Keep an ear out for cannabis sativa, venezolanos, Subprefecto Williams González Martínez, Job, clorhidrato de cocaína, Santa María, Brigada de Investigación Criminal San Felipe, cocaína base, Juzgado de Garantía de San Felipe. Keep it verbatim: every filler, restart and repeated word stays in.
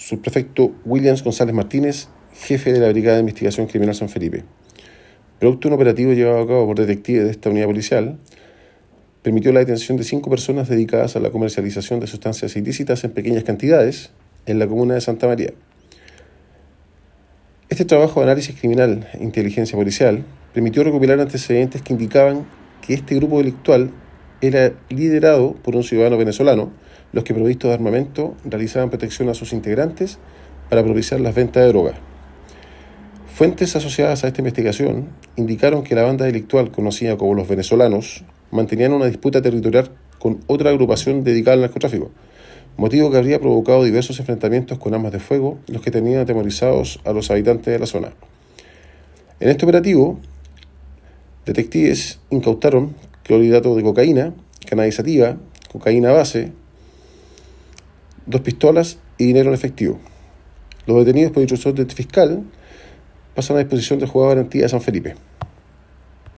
Subprefecto Williams González Martínez, jefe de la Brigada de Investigación Criminal San Felipe. Producto de un operativo llevado a cabo por detectives de esta unidad policial, permitió la detención de cinco personas dedicadas a la comercialización de sustancias ilícitas en pequeñas cantidades en la comuna de Santa María. Este trabajo de análisis criminal e inteligencia policial permitió recopilar antecedentes que indicaban que este grupo delictual era liderado por un ciudadano venezolano, los que provistos de armamento realizaban protección a sus integrantes para propiciar las ventas de drogas. Fuentes asociadas a esta investigación indicaron que la banda delictual conocida como los venezolanos mantenían una disputa territorial con otra agrupación dedicada al narcotráfico, motivo que habría provocado diversos enfrentamientos con armas de fuego, los que tenían atemorizados a los habitantes de la zona. En este operativo, detectives incautaron clorhidrato de cocaína, cannabis sativa, cocaína base, dos pistolas y dinero en efectivo. Los detenidos por instrucción del fiscal pasan a disposición del juzgado de garantía de San Felipe.